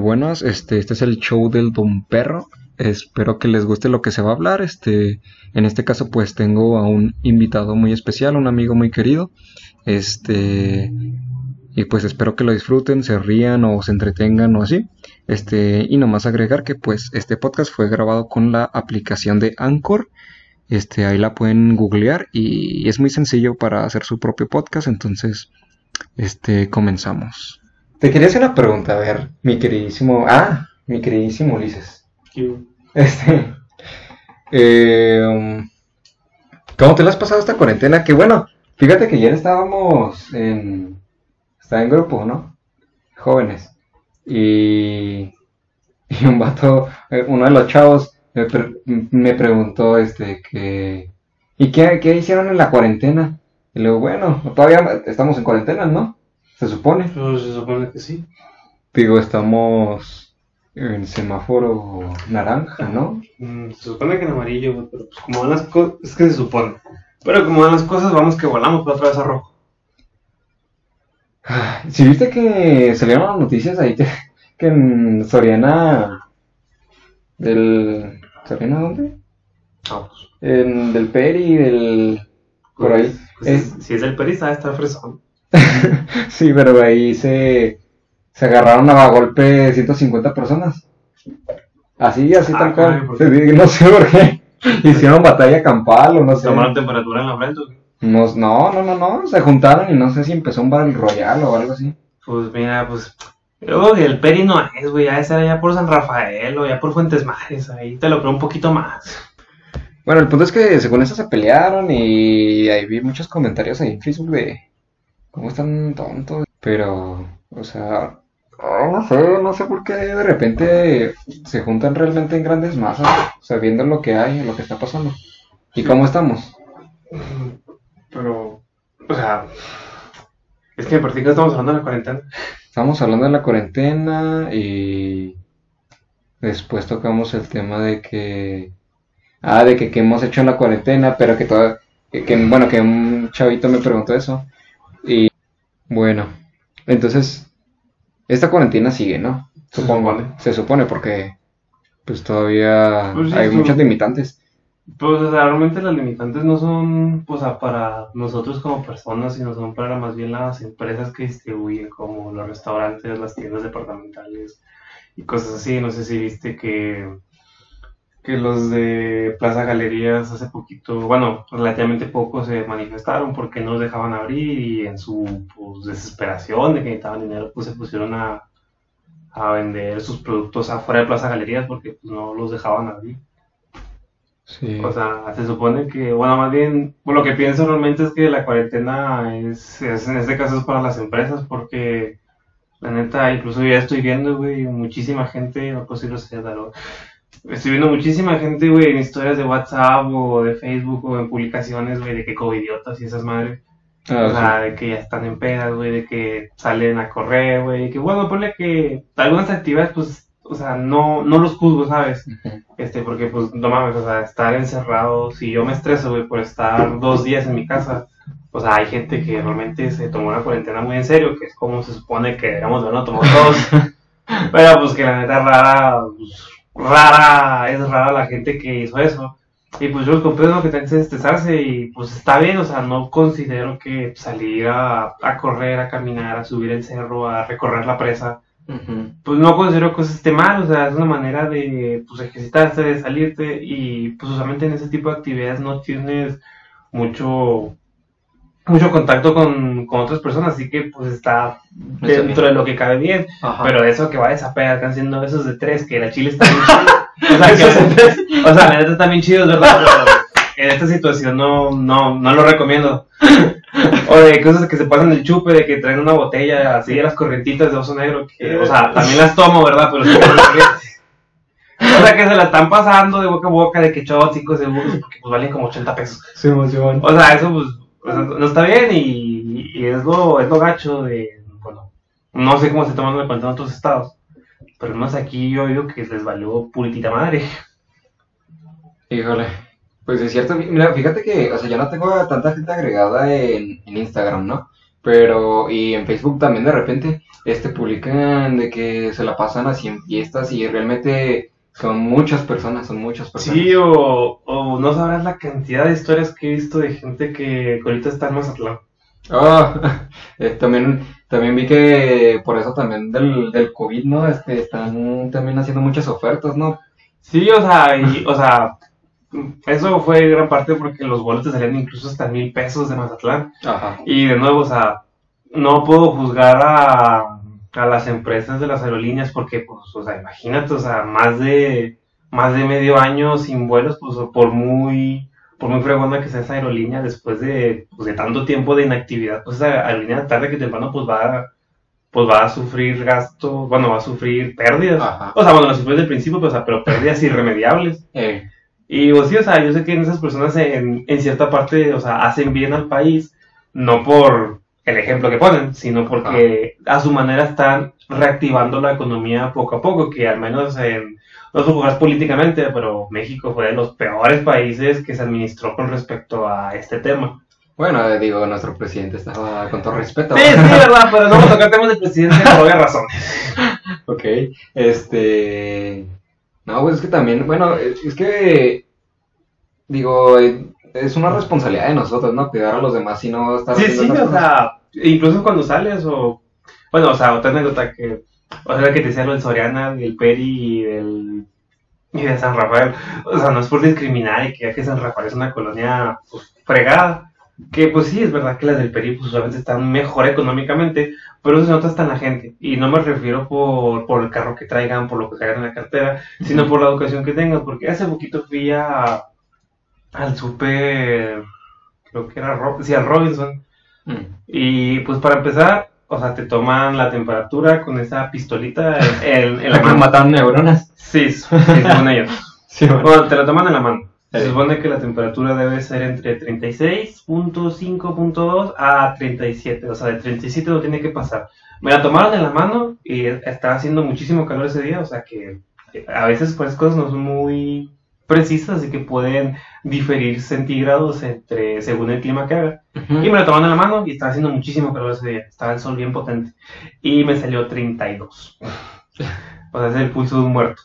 Buenas, este es el show del Don Perro. Espero que les guste lo que se va a hablar. En este caso, pues tengo a un invitado muy especial, un amigo muy querido. Y pues espero que lo disfruten, se rían o se entretengan o así. Y nomás agregar que pues este podcast fue grabado con la aplicación de Anchor. Ahí la pueden googlear y es muy sencillo para hacer su propio podcast. Entonces, comenzamos. Te quería hacer una pregunta, a ver, mi queridísimo Ulises. ¿Qué? ¿Cómo te lo has pasado esta cuarentena? Que bueno, fíjate que ayer estábamos en... Estaba en grupo, ¿no? Jóvenes. Y un vato, uno de los chavos, me preguntó, que... ¿Y qué hicieron en la cuarentena? Y le digo, bueno, todavía estamos en cuarentena, ¿no? Se supone. Pues se supone que sí. Digo, estamos en semáforo naranja, ¿no? Se supone que en amarillo, pero pues como van las cosas... Es que se supone. Pero como van las cosas, vamos que volamos para otra vez a rojo. Si viste que salieron las noticias ahí que en Soriana del... ¿Soriana dónde? No, pues. Del Peri, del... Por ahí pues si es del Peri, sabe estar fresón. Sí, pero ahí se agarraron a golpe 150 personas. Así tal cual. No sé por qué. Hicieron batalla campal o no sé. ¿Tomaron temperatura en la frente o qué? No, se juntaron y no sé si empezó un Battle Royale o algo así. Pues mira, pues, creo que el Peri no es, güey, ya ese era ya por San Rafael o ya por Fuentes Mares, ahí te lo creo un poquito más. Bueno, el punto es que según eso se pelearon y ahí vi muchos comentarios ahí en Facebook de cómo están tontos, pero, o sea, no sé por qué de repente se juntan realmente en grandes masas, o sea, viendo lo que hay, lo que está pasando. ¿Y cómo estamos? Pero, o sea, es que en particular estamos hablando de la cuarentena. Estamos hablando de la cuarentena y después tocamos el tema de que... Ah, de que qué hemos hecho en la cuarentena, pero que todo... Bueno, que un chavito me preguntó eso. Y bueno, entonces, esta cuarentena sigue, ¿no? Se supone porque pues todavía pues sí, hay muchos limitantes. Pues o sea, realmente las limitantes no son pues para nosotros como personas, sino son para más bien las empresas que distribuyen, como los restaurantes, las tiendas departamentales y cosas así. No sé si viste que los de Plaza Galerías hace poquito, bueno, relativamente poco se manifestaron porque no los dejaban abrir y en su pues, desesperación de que necesitaban dinero, pues se pusieron a vender sus productos afuera de Plaza Galerías porque pues, no los dejaban abrir. Sí. O sea, se supone que, bueno, más bien, bueno, lo que pienso realmente es que la cuarentena es en este caso es para las empresas, porque la neta, incluso ya estoy viendo, güey, muchísima gente, no posible ser darón. Estoy viendo muchísima gente, güey, en historias de WhatsApp o de Facebook o en publicaciones, güey, de que covidiotas y esas madres. Ah, o sea, sí. De que ya están en pedas, güey, de que salen a correr, güey, que bueno, ponle que algunas actividades, pues, o sea, no los juzgo, ¿sabes? Porque, pues, no mames, o sea, estar encerrado, si yo me estreso, güey, por estar 2 días en mi casa, o sea, hay gente que realmente se tomó la cuarentena muy en serio, que es como se supone que deberíamos de no tomar todos, pero, pues, que la neta es rara la gente que hizo eso, y, pues, yo comprendo que tenés que estresarse, y, pues, está bien, o sea, no considero que salir a correr, a caminar, a subir el cerro, a recorrer la presa, pues no considero que eso esté mal, o sea, es una manera de pues ejercitarse, de salirte y pues usualmente en ese tipo de actividades no tienes mucho contacto con otras personas, así que pues está dentro de lo que cabe bien. Ajá. Pero eso que va a desapegar, están siendo esos de 3, que la chile está bien chido, o sea, la neta está bien chido, ¿verdad? Pero en esta situación no lo recomiendo. O de cosas que se pasan del chupe, de que traen una botella así de las correntitas de oso negro, que, o sea, también las tomo, ¿verdad? Pero sí, o sea, que se la están pasando de boca a boca, de que chavos 5 euros, porque pues valen como 80 pesos. Sí, emoción. O sea, eso pues, no está bien y es lo gacho de, bueno, no sé cómo se toman en cuenta en otros estados, pero más aquí yo digo que les valió puritita madre. Híjole. Pues es cierto, mira, fíjate que, o sea, yo no tengo tanta gente agregada en Instagram, ¿no? Pero, y en Facebook también de repente, publican de que se la pasan así en fiestas y realmente son muchas personas. Sí, o no sabrás la cantidad de historias que he visto de gente que ahorita está en Mazatlán. Ah, también vi que por eso también del COVID, ¿no? Están también haciendo muchas ofertas, ¿no? Sí, o sea, eso fue gran parte porque los boletos salían incluso hasta 1,000 pesos de Mazatlán. Ajá. Y de nuevo, o sea, no puedo juzgar a las empresas de las aerolíneas porque, pues, o sea, imagínate, o sea, más de medio año sin vuelos, pues, por muy fregona que sea esa aerolínea, después de tanto tiempo de inactividad, pues esa aerolínea tarde que temprano pues va a sufrir gastos, bueno, va a sufrir pérdidas. Ajá. O sea, bueno, las sufrió desde el principio, pues, o sea, pero pérdidas irremediables. Y, pues, sí, o sea, yo sé que esas personas en cierta parte, o sea, hacen bien al país, no por el ejemplo que ponen, sino porque a su manera están reactivando la economía poco a poco, que al menos en... No juzgas políticamente, pero México fue de los peores países que se administró con respecto a este tema. Bueno, digo, nuestro presidente estaba con todo respeto. Sí, verdad, pero no vamos a tocar temas del presidente por obvias razones. Ok, No, pues es que también, bueno, es que... Digo, es una responsabilidad de nosotros, ¿no? Cuidar a los demás y no estar... Sí, o sea, incluso cuando sales o... Bueno, o sea, otra anécdota que... O sea, que te decía lo del Soriana, del Peri y de San Rafael. O sea, no es por discriminar y que San Rafael es una colonia pues, fregada. Que pues sí, es verdad que las del Peri pues usualmente están mejor económicamente, pero eso se nota hasta en la gente. Y no me refiero por el carro que traigan, por lo que traigan en la cartera, sino por la educación que tengan. Porque hace poquito fui al súper, creo que era al Robinson. Y pues para empezar... O sea, te toman la temperatura con esa pistolita en la mano. ¿Mataron neuronas? Sí, según ellos. Sí, bueno, te la toman en la mano. Se supone que la temperatura debe ser entre 36.5.2 a 37. O sea, de 37 no tiene que pasar. Me la tomaron en la mano y estaba haciendo muchísimo calor ese día. O sea, que a veces pues cosas no son muy precisas, así que pueden diferir centígrados entre según el clima que haga. Uh-huh. Y me lo tomaron en la mano y estaba haciendo muchísimo calor ese día, estaba el sol bien potente y me salió 32. O sea, es el pulso de un muerto.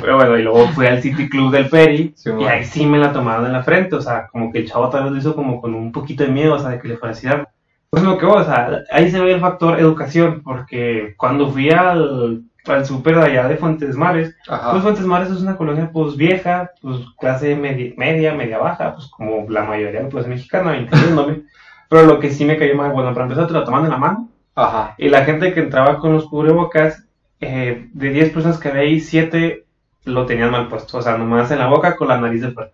Pero bueno, y luego fui al City Club del Peri, sí, bueno. Y ahí sí me la tomaron en la frente, o sea, como que el chavo tal vez lo hizo como con un poquito de miedo, o sea, de que le pareciera. Pues lo que, o sea, ahí se ve el factor educación, porque cuando fui al súper de allá de Fuentes Mares. Ajá. Pues Fuentes Mares es una colonia pues vieja, pues clase media baja, pues como la mayoría de la clase mexicana, entendiéndome. Pero lo que sí me cayó mal, bueno, para empezar te la tomaban en la mano. Ajá. Y la gente que entraba con los cubrebocas, de 10 personas que había ahí, 7 lo tenían mal puesto, o sea, nomás en la boca con la nariz de fuera.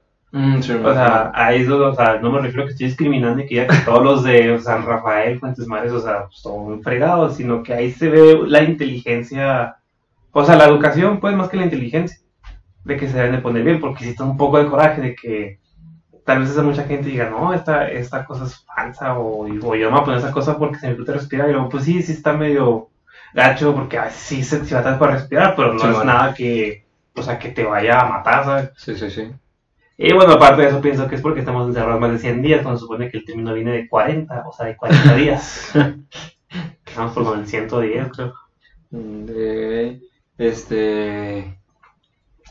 Sí, o sea, ahí es donde, o sea, no me refiero a que estoy discriminando y que ya que todos los de San Rafael, Fuentes Mares, o sea, son fregados, sino que ahí se ve la inteligencia, o sea, la educación, pues, más que la inteligencia, de que se deben de poner bien, porque si está un poco de coraje de que tal vez esa mucha gente diga, no, esta cosa es falsa, o yo me voy a poner esa cosa porque se me puede respirar, y luego, pues sí está medio gacho, porque sí se va a tratar para respirar, pero no sí, es bueno. Nada que, o sea, que te vaya a matar, ¿sabes? Sí. Y bueno, aparte de eso, pienso que es porque estamos encerrados más de 100 días, cuando se supone que el término viene de 40, o sea, de 40 días. Estamos por el 110, creo.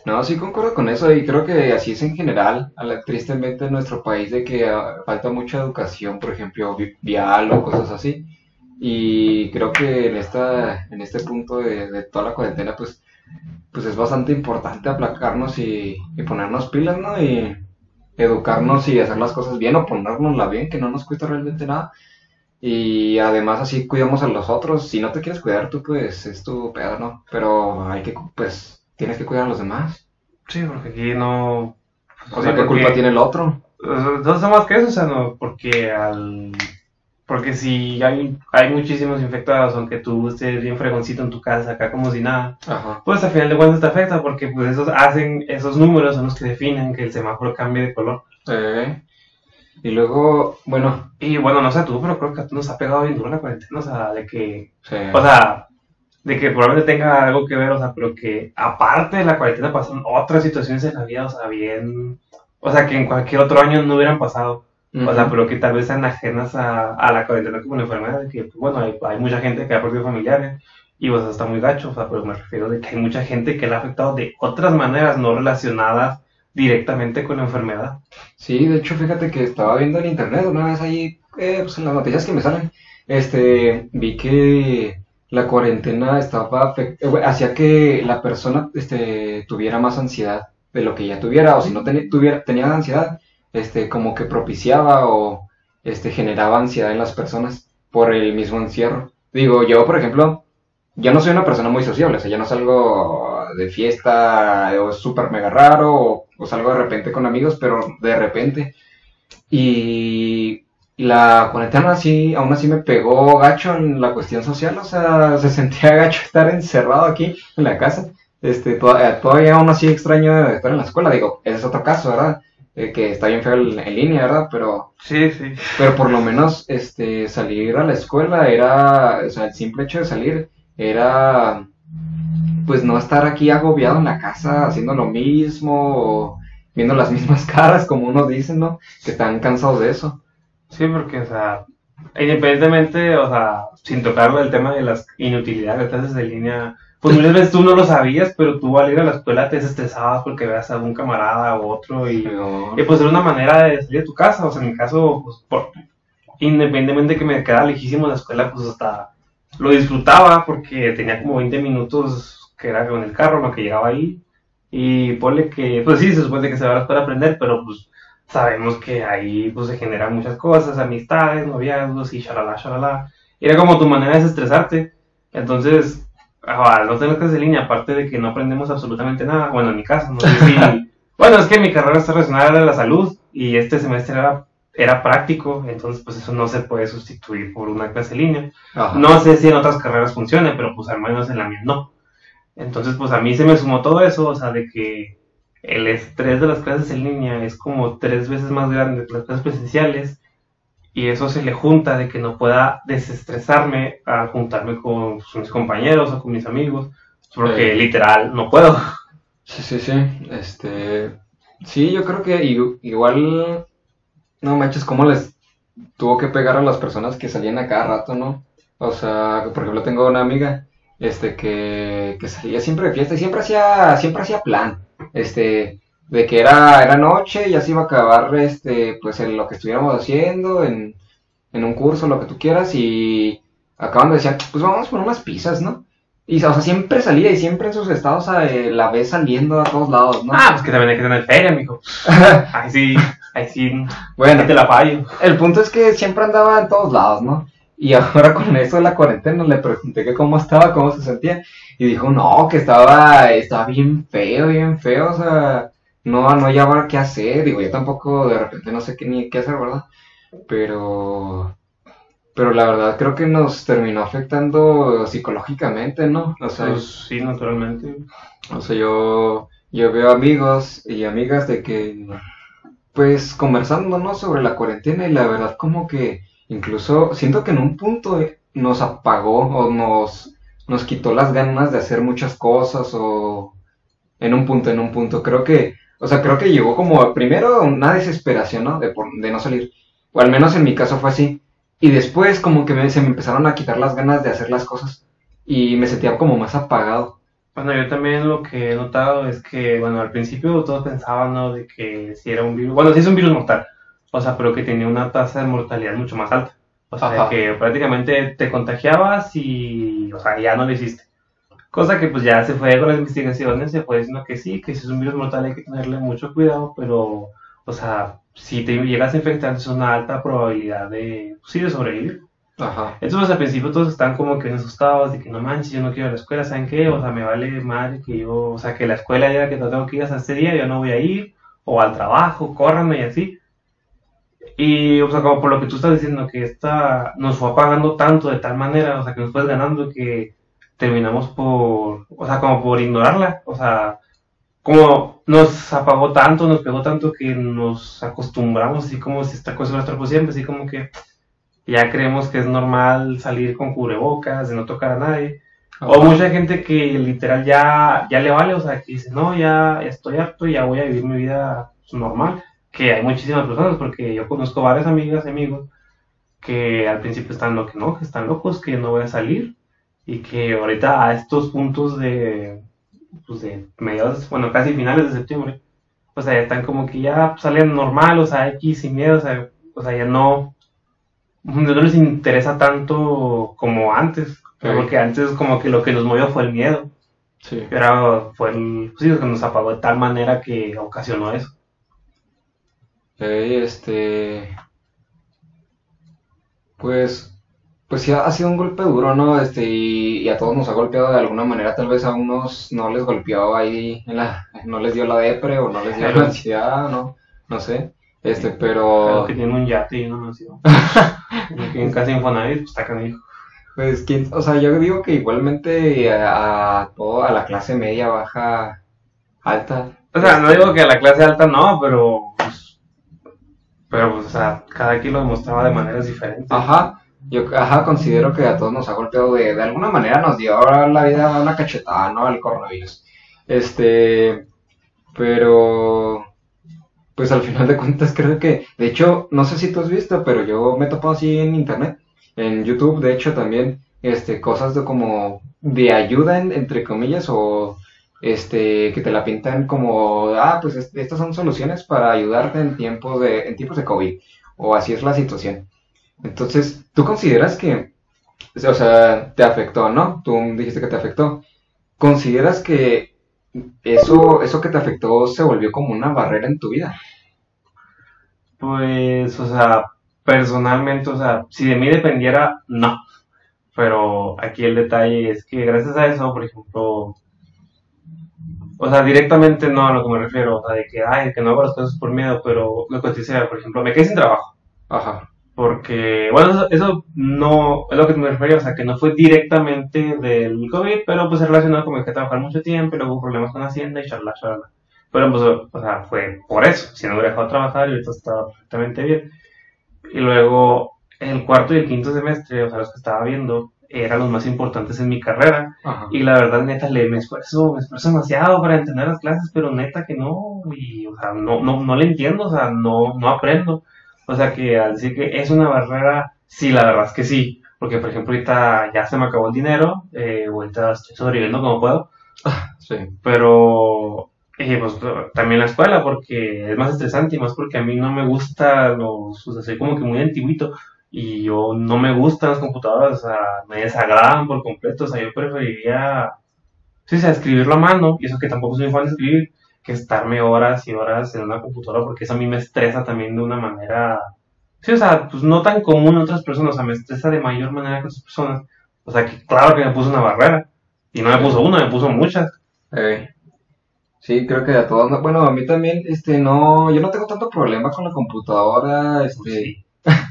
No, sí concuerdo con eso, y creo que así es en general, tristemente en nuestro país, de que falta mucha educación, por ejemplo, vial o cosas así. Y creo que en este punto de toda la cuarentena, pues es bastante importante aplacarnos y ponernos pilas, ¿no? Y educarnos y hacer las cosas bien o ponérnosla bien, que no nos cuesta realmente nada. Y además así cuidamos a los otros. Si no te quieres cuidar tú, pues es tu pedo, ¿no? Pero tienes que cuidar a los demás. Sí, porque aquí no... O sea, ¿qué culpa tiene el otro? No sé más que eso, o sea, no, porque si hay muchísimos infectados, aunque tú estés bien fregoncito en tu casa, acá como si nada. Ajá. Pues al final de cuentas te afecta, porque pues esos números son los que definen que el semáforo cambie de color. Y luego, bueno... Y bueno, no sé tú, pero creo que a tú nos ha pegado bien duro la cuarentena, o sea, de que... Sí. O sea, de que probablemente tenga algo que ver, o sea, pero que aparte de la cuarentena pasan otras situaciones en la vida, o sea, bien... O sea, que en cualquier otro año no hubieran pasado. O sea, pero que tal vez sean ajenas a la cuarentena como una enfermedad, que bueno, hay mucha gente que ha perdido familiares y pues está muy gacho, o sea, pero me refiero de que hay mucha gente que la ha afectado de otras maneras no relacionadas directamente con la enfermedad. Sí, de hecho, fíjate que estaba viendo en internet una vez ahí, pues en las noticias que me salen, vi que la cuarentena estaba hacía que la persona tuviera más ansiedad de lo que ya tuviera, o si no tenía ansiedad, como que propiciaba o generaba ansiedad en las personas por el mismo encierro. Digo, yo, por ejemplo, ya no soy una persona muy sociable, o sea, ya no salgo de fiesta o súper mega raro o salgo de repente con amigos, pero de repente. Y la cuarentena sí, aún así me pegó gacho en la cuestión social, o sea, se sentía gacho estar encerrado aquí en la casa. Todavía aún así extraño estar en la escuela, digo, ese es otro caso, ¿verdad? Que está bien feo en línea, ¿verdad? Pero sí. Pero por lo menos salir a la escuela era, o sea, el simple hecho de salir era, pues no estar aquí agobiado en la casa haciendo lo mismo, o viendo las mismas caras, como unos dicen, ¿no? Que están cansados de eso. Sí, porque, o sea, independientemente, o sea, sin tocar el tema de las inutilidades de clases de línea, pues muchas veces tú no lo sabías, pero tú al ir a la escuela te desestresabas porque veas a un camarada u otro y pues era una manera de salir de tu casa. O sea, en mi caso, pues, independientemente de que me quedara lejísimo de la escuela, pues hasta lo disfrutaba porque tenía como 20 minutos que era con el carro lo que llegaba ahí. Y ponle que, pues sí, se supone que se va a la escuela a aprender, pero pues sabemos que ahí pues se generan muchas cosas, amistades, noviazgos y shalala. Era como tu manera de desestresarte. Entonces, no tengo clases en línea, aparte de que no aprendemos absolutamente nada. Bueno, en mi caso, no sé si... Bueno, es que mi carrera está relacionada a la salud y este semestre era práctico, entonces pues eso no se puede sustituir por una clase en línea. Ajá. No sé si en otras carreras funcione, pero pues al menos en la mía no. Entonces pues a mí se me sumó todo eso, o sea, de que el estrés de las clases en línea es como 3 veces más grande que las clases presenciales. Y eso se le junta de que no pueda desestresarme al juntarme con mis compañeros o con mis amigos, porque literal no puedo. Sí. Sí, yo creo que igual, no manches, cómo les tuvo que pegar a las personas que salían a cada rato, ¿no? O sea, por ejemplo, tengo una amiga que salía siempre de fiesta y siempre hacía plan. De que era noche, ya se iba a acabar pues en lo que estuviéramos haciendo, en un curso, lo que tú quieras, y acaban de decir, pues vamos por unas pizzas, ¿no? Y, o sea, siempre salía y siempre en sus estados la ves saliendo a todos lados, ¿no? Ah, pues que también hay que tener feria, mijo. Ahí sí, bueno, que te la fallo. El punto es que siempre andaba en todos lados, ¿no? Y ahora con eso de la cuarentena le pregunté que cómo estaba, cómo se sentía, y dijo, no, que estaba bien feo, o sea... No hay ahora qué hacer, digo, yo tampoco de repente no sé qué hacer, ¿verdad? Pero la verdad creo que nos terminó afectando psicológicamente, ¿no? O sea, pues sí, naturalmente. O sea, yo veo amigos y amigas de que, pues, conversando, ¿no? Sobre la cuarentena y la verdad como que incluso siento que en un punto nos apagó o nos quitó las ganas de hacer muchas cosas o en un punto, creo que... O sea, creo que llegó como primero una desesperación, ¿no? De no salir. O al menos en mi caso fue así. Y después como que se me empezaron a quitar las ganas de hacer las cosas. Y me sentía como más apagado. Bueno, yo también lo que he notado es que, bueno, al principio todos pensaban, ¿no? De que si era un virus... Bueno, sí es un virus mortal. O sea, pero que tenía una tasa de mortalidad mucho más alta. O sea, de que prácticamente te contagiabas y... O sea, ya no lo hiciste. Cosa que pues ya se fue con las investigaciones, se fue diciendo que sí, que si es un virus mortal hay que tenerle mucho cuidado, pero, o sea, si te llegas a infectar es una alta probabilidad de sobrevivir. Ajá. Entonces al principio todos están como que asustados de que no manches, yo no quiero ir a la escuela, ¿saben qué? O sea, me vale madre que yo, o sea, que la escuela diga que no tengo que ir hasta este día, yo no voy a ir, o al trabajo, córranme y así. Y, o sea, como por lo que tú estás diciendo, que esta nos fue apagando tanto de tal manera, o sea, que nos fue ganando que... terminamos por, o sea, como por ignorarla, o sea, como nos apagó tanto, nos pegó tanto que nos acostumbramos, así como si esta cosa fuera nuestra siempre, así como que ya creemos que es normal salir con cubrebocas, de no tocar a nadie, o mucha gente que literal ya le vale, o sea, que dice, no, ya estoy harto, ya voy a vivir mi vida normal, que hay muchísimas personas, porque yo conozco varias amigas y amigos que al principio están lo que no, que están locos, que no voy a salir, y que ahorita a estos puntos de mediados, bueno, casi finales de septiembre, o sea, ya están como que ya salen normal, o sea, aquí sin miedo, o sea, ya no les interesa tanto como antes, pero porque antes como que lo que nos movió fue el miedo, sí, pero fue lo que nos apagó de tal manera que ocasionó eso. Pues sí, ha sido un golpe duro, ¿no? Y a todos nos ha golpeado de alguna manera. Tal vez a unos no les golpeó ahí, no les dio la depre o no les dio la ansiedad, no sé. Pero... Claro que tienen un yate y una mansión. En casa Infonavit, pues está canijo. Pues, o sea, yo digo que igualmente a la clase media, baja, alta. O sea, no digo que a la clase alta no, pero, o sea, cada quien lo demostraba de maneras diferentes. Ajá. Yo considero que a todos nos ha golpeado de alguna manera, nos dio la vida una cachetada, ¿no? El coronavirus. Pero... Pues al final de cuentas creo que... De hecho, no sé si tú has visto, pero yo me he topado así en internet. En YouTube, de hecho, también... cosas de como... De ayuda, entre comillas, o... que te la pintan como... Ah, pues estas son soluciones para ayudarte en tiempos de COVID. O así es la situación. Entonces, ¿tú consideras que... O sea, te afectó, ¿no? Tú dijiste que te afectó. ¿Consideras que... Eso que te afectó se volvió como una barrera en tu vida? Pues, o sea, personalmente, o sea, si de mí dependiera, no. Pero aquí el detalle es que gracias a eso, por ejemplo, o sea, directamente no, a lo que me refiero, o sea, de que, que no hago las cosas por miedo, pero lo que te decía, por ejemplo, me quedé sin trabajo. Ajá. Porque, bueno, eso no es lo que me refería, o sea, que no fue directamente del COVID, pero pues es relacionado con que trabajar mucho tiempo y luego problemas con Hacienda y charla. Pero pues, o sea, fue por eso, si no hubiera dejado de trabajar, yo estaba perfectamente bien. Y luego, el cuarto y el quinto semestre, o sea, los que estaba viendo, eran los más importantes en mi carrera. Ajá. Y la verdad, neta, me esfuerzo demasiado para entender las clases, pero neta que no, y, o sea, no le entiendo, o sea, no aprendo. O sea, que al decir que es una barrera, sí, la verdad es que sí. Porque, por ejemplo, ahorita ya se me acabó el dinero, ahorita estoy sobreviviendo como puedo. Sí. Pero, pues, también la escuela, porque es más estresante y más porque a mí no me gusta o sea, soy como que muy antiguito. Y yo no me gustan las computadoras, o sea, me desagradan por completo. O sea, yo preferiría, escribirlo a mano, y eso que tampoco soy fan de escribir, que estarme horas y horas en una computadora, porque eso a mí me estresa también de una manera... Sí, o sea, pues no tan común en otras personas, o sea, me estresa de mayor manera que otras personas. O sea, que claro que me puso una barrera, y no me puso una, me puso muchas. Sí, creo que a todos... Bueno, a mí también, yo no tengo tanto problema con la computadora,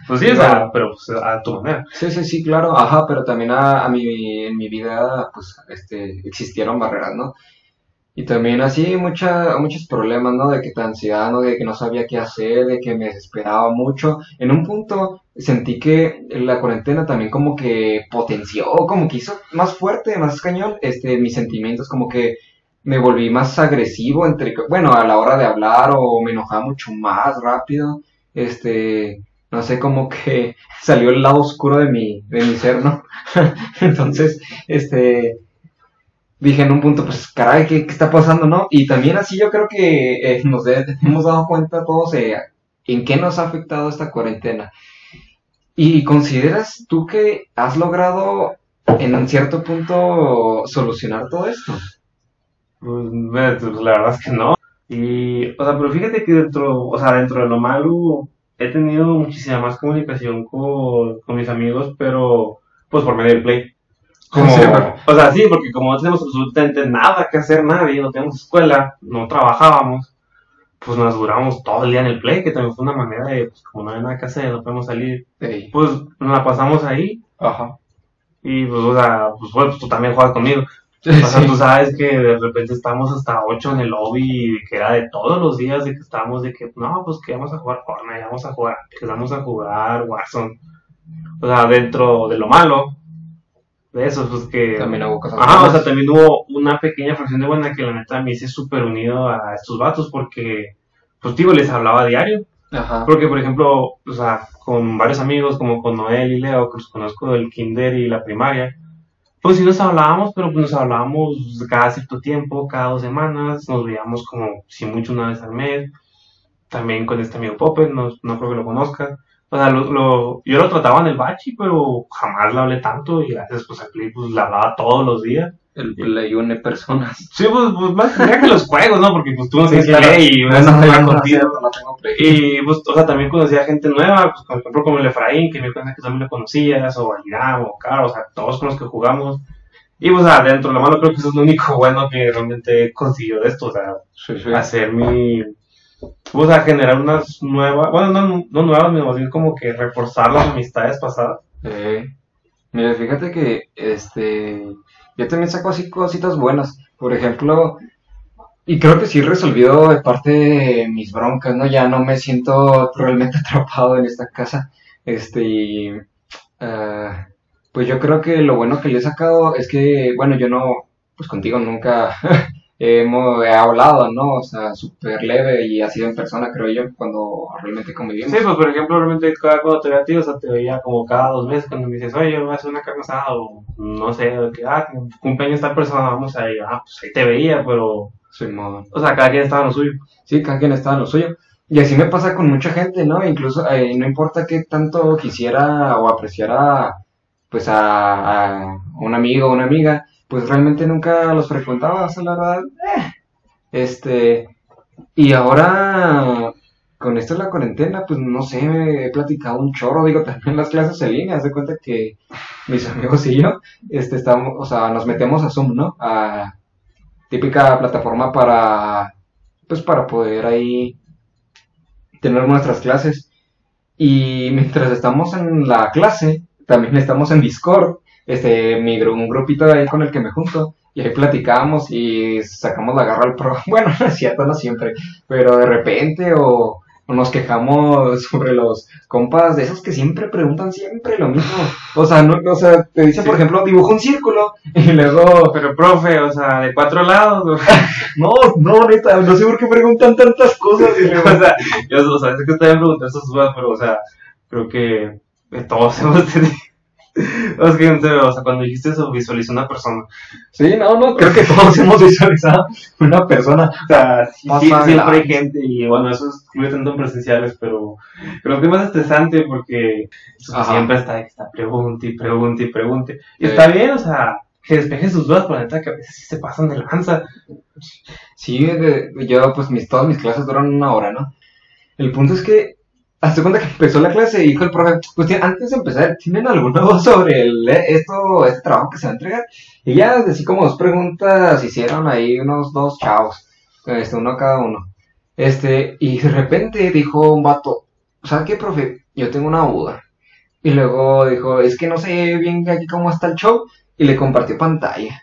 Pues sí, o sea, pero pues, a tu manera. Sí, claro, ajá, pero también en mi vida, pues, existieron barreras, ¿no? Y también así muchos problemas, ¿no? De que la ansiedad, ¿no? De que no sabía qué hacer, de que me desesperaba mucho. En un punto sentí que la cuarentena también como que potenció, como que hizo más fuerte, más cañón, mis sentimientos, como que me volví más agresivo, a la hora de hablar, o me enojaba mucho más rápido, no sé, como que salió el lado oscuro de mi ser, ¿no? Entonces, dije en un punto, pues caray, ¿qué está pasando, no? Y también así yo creo que nos hemos dado cuenta todos en qué nos ha afectado esta cuarentena. ¿Y consideras tú que has logrado en un cierto punto solucionar todo esto? Pues la verdad es que no. Y, o sea, pero fíjate que dentro de lo malo he tenido muchísima más comunicación con mis amigos, pero pues por medio del Play. O sea, sí, porque como no tenemos absolutamente nada que hacer, nadie, no tenemos escuela, no trabajábamos, pues nos durábamos todo el día en el Play, que también fue una manera de, pues como no hay nada que hacer, no podemos salir, pues nos la pasamos ahí. Ajá. Y pues, o sea, pues bueno, pues, tú también juegas conmigo. O sea, tú sabes que de repente estábamos hasta 8 en el lobby, que era de todos los días, de que estábamos de que, no, pues que vamos a jugar Fortnite, vamos a jugar Warzone. O sea, dentro de lo malo, de eso, pues que... También hubo cosas. Ajá, o sea, también hubo una pequeña fracción de buena que la neta me hice súper unido a estos vatos, porque pues digo, les hablaba diario. Ajá. Porque, por ejemplo, o sea, con varios amigos, como con Noel y Leo, que los conozco del kinder y la primaria, pues sí nos hablábamos, pero pues nos hablábamos cada cierto tiempo, cada 2 semanas, nos veíamos como, si mucho, 1 vez al mes. También con este amigo Pope, no creo que lo conozca. O sea, yo lo trataba en el bachi, pero jamás le hablé tanto, y gracias pues al Play, pues le hablaba todos los días. El Play une personas. Sí, pues más allá que los juegos, ¿no? Porque pues tú no tienes Play y una semana contigo. Y pues, o sea, también conocía gente nueva, pues por ejemplo como el Efraín, que me cuenta que también lo conocías, o Validad, o Caro, o sea, todos con los que jugamos. Y pues, adentro de la mano creo que eso es lo único bueno que realmente consiguió de esto, o sea, sí. Hacer mi... O sea, generar unas nuevas, bueno, no nuevas, sino bien como que reforzar las amistades pasadas. Mira, fíjate que yo también saco así cositas buenas, por ejemplo, y creo que sí resolvió de parte de mis broncas, ¿no? Ya no me siento realmente atrapado en esta casa, pues yo creo que lo bueno que le he sacado es que, bueno, yo no, pues contigo nunca... He hablado, ¿no? O sea, súper leve y así en persona, creo yo, cuando realmente convivimos. Sí, pues por ejemplo, realmente cuando te veía a ti, o sea, te veía como cada 2 meses cuando me dices, oye, yo voy a hacer una carne asada, o no sé, o que, cumpleaños esta persona, vamos a ir, pues ahí te veía, pero... Sin modo. O sea, cada quien estaba en lo suyo. Sí, cada quien estaba en lo suyo. Y así me pasa con mucha gente, ¿no? Incluso, no importa qué tanto quisiera o apreciara, pues, a un amigo o una amiga... Pues realmente nunca los frecuentaba, la verdad. Y ahora, con esto de la cuarentena, pues no sé, he platicado un chorro. Digo, también las clases en línea, haz de cuenta que mis amigos y yo, estamos, o sea, nos metemos a Zoom, ¿no? A típica plataforma para, pues para poder ahí tener nuestras clases. Y mientras estamos en la clase, también estamos en Discord. Un grupito de ahí con el que me junto, y ahí platicamos y sacamos la garra al pro. Bueno, no es cierto, no siempre, pero de repente o nos quejamos sobre los compas de esos que siempre preguntan siempre lo mismo. O sea, no, o sea, te dicen, sí, por ejemplo, dibuja un círculo y luego, pero profe, o sea, de 4 lados. No, neta, no sé por qué preguntan tantas cosas. Y luego, o sea, es que también preguntan esas dudas, pero o sea, creo que todos hemos tenido. Es que, o sea, cuando dijiste eso, visualizó una persona. Sí, no, creo que todos hemos visualizado una persona. O sea, sí, siempre hay gente, y bueno, eso incluye tanto en presenciales, pero creo que es más estresante porque siempre está pregunte. Y está bien, o sea, que despeje sus dudas, pero la neta que a veces sí se pasan de lanza. Sí, yo, pues todas mis clases duran 1 hora, ¿no? El punto es que, hasta cuenta que empezó la clase y dijo el profe, pues antes de empezar, ¿tienen alguna duda sobre este trabajo que se va a entregar? Y ya, así como 2 preguntas hicieron ahí unos 2 chavos, uno cada uno. Y de repente dijo un vato, ¿sabes qué, profe? Yo tengo una duda. Y luego dijo, es que no sé bien aquí cómo está el show, y le compartió pantalla.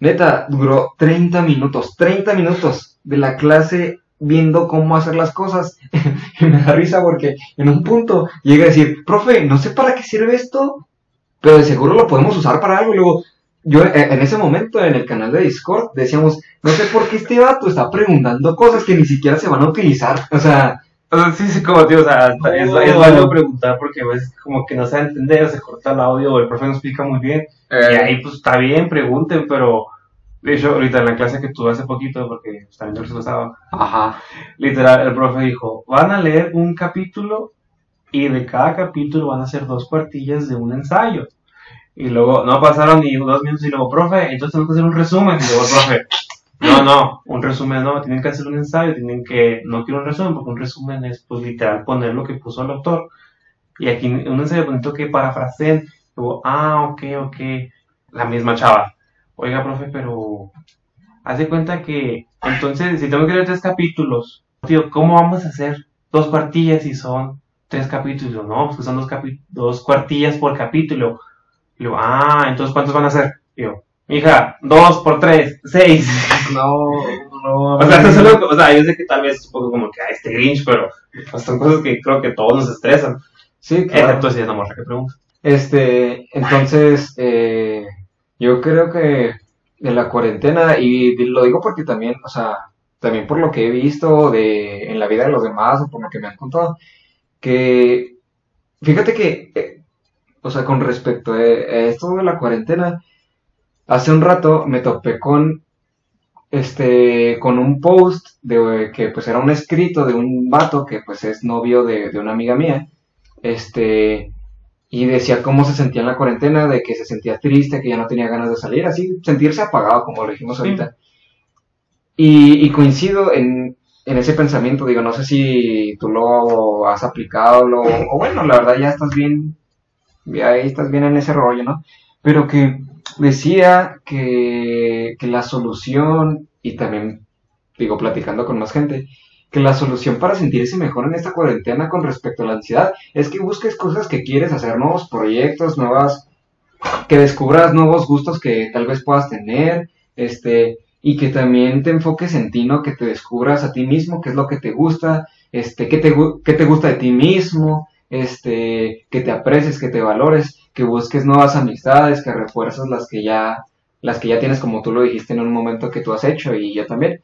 Neta, duró 30 minutos de la clase viendo cómo hacer las cosas. Y me da risa porque en un punto llega a decir, profe, no sé para qué sirve esto, pero de seguro lo podemos usar para algo. Y luego, yo en ese momento en el canal de Discord decíamos, no sé por qué este vato está preguntando cosas que ni siquiera se van a utilizar. O sea sí, como tío, o sea, es válido preguntar porque a veces como que no se va a entender, se corta el audio, o el profe no explica muy bien, y ahí pues está bien, pregunten, pero... De hecho, ahorita en la clase que tuve hace poquito, porque también yo lo usaba, literal, el profe dijo, van a leer un capítulo y de cada capítulo van a hacer 2 cuartillas de un ensayo. Y luego, no pasaron ni 2 minutos y luego, profe, entonces tenemos que hacer un resumen. Y luego, profe, no, un resumen no, tienen que hacer un ensayo, no quiero un resumen, porque un resumen es, pues, literal, poner lo que puso el autor. Y aquí un ensayo bonito que parafraseen. Luego, ok, la misma chava. Oiga, profe, pero hace cuenta que, entonces, si tengo que leer 3 capítulos, tío, ¿cómo vamos a hacer 2 cuartillas si son 3 capítulos? No, pues que son 2 cuartillas por capítulo. Y yo, entonces, ¿cuántos van a hacer? Y yo, mija, 2 por 3, 6. No. O sea, yo sé que tal vez es un poco como que, Grinch, pero pues, son cosas que creo que todos nos estresan. Sí, claro. Excepto si es la morra que pregunta. Entonces, yo creo que en la cuarentena, y lo digo porque también, o sea, también por lo que he visto en la vida de los demás o por lo que me han contado, que fíjate que, o sea, con respecto a esto de la cuarentena, hace un rato me topé con un post que pues era un escrito de un vato que pues es novio de una amiga mía, y decía cómo se sentía en la cuarentena, de que se sentía triste, que ya no tenía ganas de salir, así, sentirse apagado, como lo dijimos ahorita. Y coincido en ese pensamiento, digo, no sé si tú lo has aplicado, o bueno, la verdad ya estás bien, ya estás bien en ese rollo, ¿no? Pero que decía que la solución, y también, digo, platicando con más gente, que la solución para sentirse mejor en esta cuarentena con respecto a la ansiedad es que busques cosas que quieres hacer, nuevos proyectos, que descubras nuevos gustos que tal vez puedas tener, y que también te enfoques en ti, ¿no? Que te descubras a ti mismo, qué es lo que te gusta, qué te gusta de ti mismo, que te aprecies, que te valores, que busques nuevas amistades, que refuerzas las que ya tienes, como tú lo dijiste en un momento que tú has hecho, y yo también,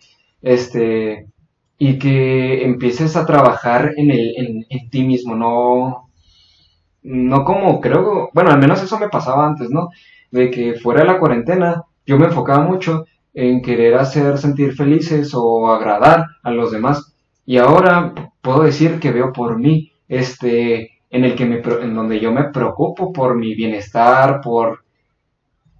y que empieces a trabajar en ti mismo, no como creo, bueno, al menos eso me pasaba antes, ¿no? De que fuera de la cuarentena yo me enfocaba mucho en querer hacer sentir felices o agradar a los demás, y ahora puedo decir que veo por mí, en donde yo me preocupo por mi bienestar,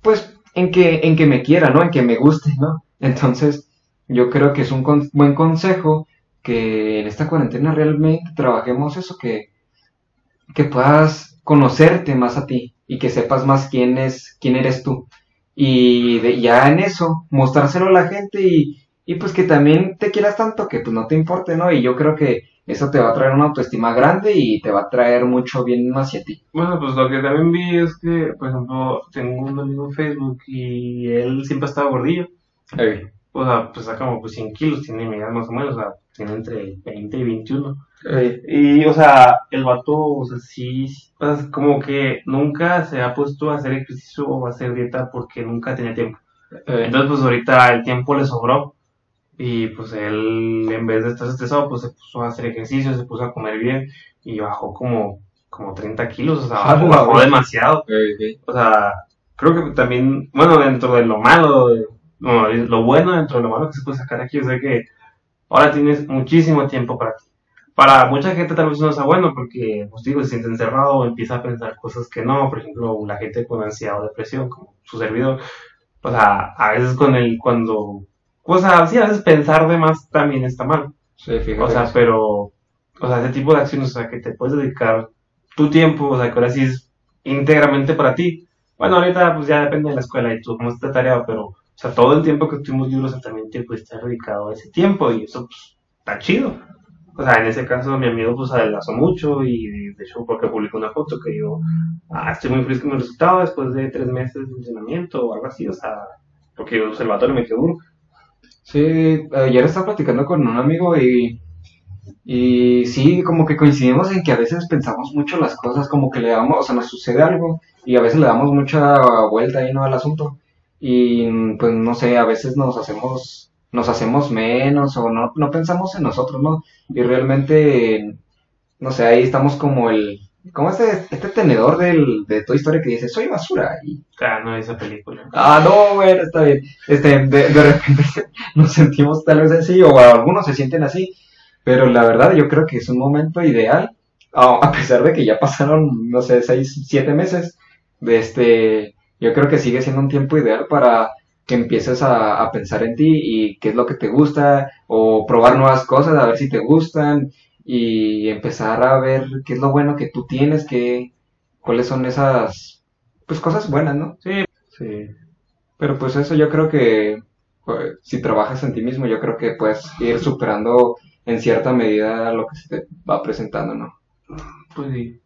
pues en que me quiera, ¿no? En que me guste, ¿no? Entonces, yo creo que es un buen consejo que en esta cuarentena realmente trabajemos eso, que puedas conocerte más a ti y que sepas más quién eres tú. Y ya en eso, mostrárselo a la gente y pues que también te quieras tanto que pues no te importe, ¿no? Y yo creo que eso te va a traer una autoestima grande y te va a traer mucho bien hacia ti. Bueno, pues lo que también vi es que, por ejemplo, tengo un amigo en Facebook y él siempre estaba gordillo. Hey. O sea, pues saca como pues 100 kilos, tiene mi edad más o menos, o sea, tiene entre 20 y 21. Y, o sea, el vato, o sea, sí, pues, como que nunca se ha puesto a hacer ejercicio o a hacer dieta porque nunca tenía tiempo. Entonces, pues ahorita el tiempo le sobró y, pues, él, en vez de estar estresado, pues se puso a hacer ejercicio, se puso a comer bien y bajó como 30 kilos, o sea, bajó demasiado. O sea, creo que también, bueno, dentro de lo malo... No, lo bueno dentro de lo malo que se puede sacar aquí es de que ahora tienes muchísimo tiempo para ti. Para mucha gente tal vez no sea bueno porque, pues digo, se siente encerrado, empieza a pensar cosas que no. Por ejemplo, la gente con ansiedad o depresión, como su servidor. O sea, a veces o sea, sí, a veces pensar de más también está mal. Sí, fíjate. O sea, pero, o sea, ese tipo de acciones, o sea, que te puedes dedicar tu tiempo, o sea, que ahora sí es íntegramente para ti. Bueno, ahorita pues ya depende de la escuela y tú cómo estás tareado, pero... O sea, todo el tiempo que estuvimos libres también te puede estar dedicado a ese tiempo y eso, pues, está chido. O sea, en ese caso mi amigo, pues, adelgazó mucho y, de hecho, porque publicó una foto que yo, estoy muy feliz con mi resultado después de 3 meses de entrenamiento o algo así, o sea, porque el observatorio me quedó duro. Sí, ayer estaba platicando con un amigo y sí, como que coincidimos en que a veces pensamos mucho las cosas, como que le damos, o sea, nos sucede algo y a veces le damos mucha vuelta ahí, ¿no?, al asunto. Y pues no sé, a veces nos hacemos menos o no pensamos en nosotros, ¿no? Y realmente, no sé, ahí estamos como este tenedor de Toy Story que dice, soy basura. No, esa película. No, bueno, está bien. De repente nos sentimos tal vez así, o algunos se sienten así, pero la verdad yo creo que es un momento ideal, a pesar de que ya pasaron, no sé, 6, 7 meses de Yo creo que sigue siendo un tiempo ideal para que empieces a pensar en ti y qué es lo que te gusta, o probar nuevas cosas, a ver si te gustan, y empezar a ver qué es lo bueno que tú tienes, cuáles son esas, pues, cosas buenas, ¿no? Sí. Sí. Pero pues eso yo creo que, pues, si trabajas en ti mismo, yo creo que puedes ir superando en cierta medida lo que se te va presentando, ¿no? Pues sí.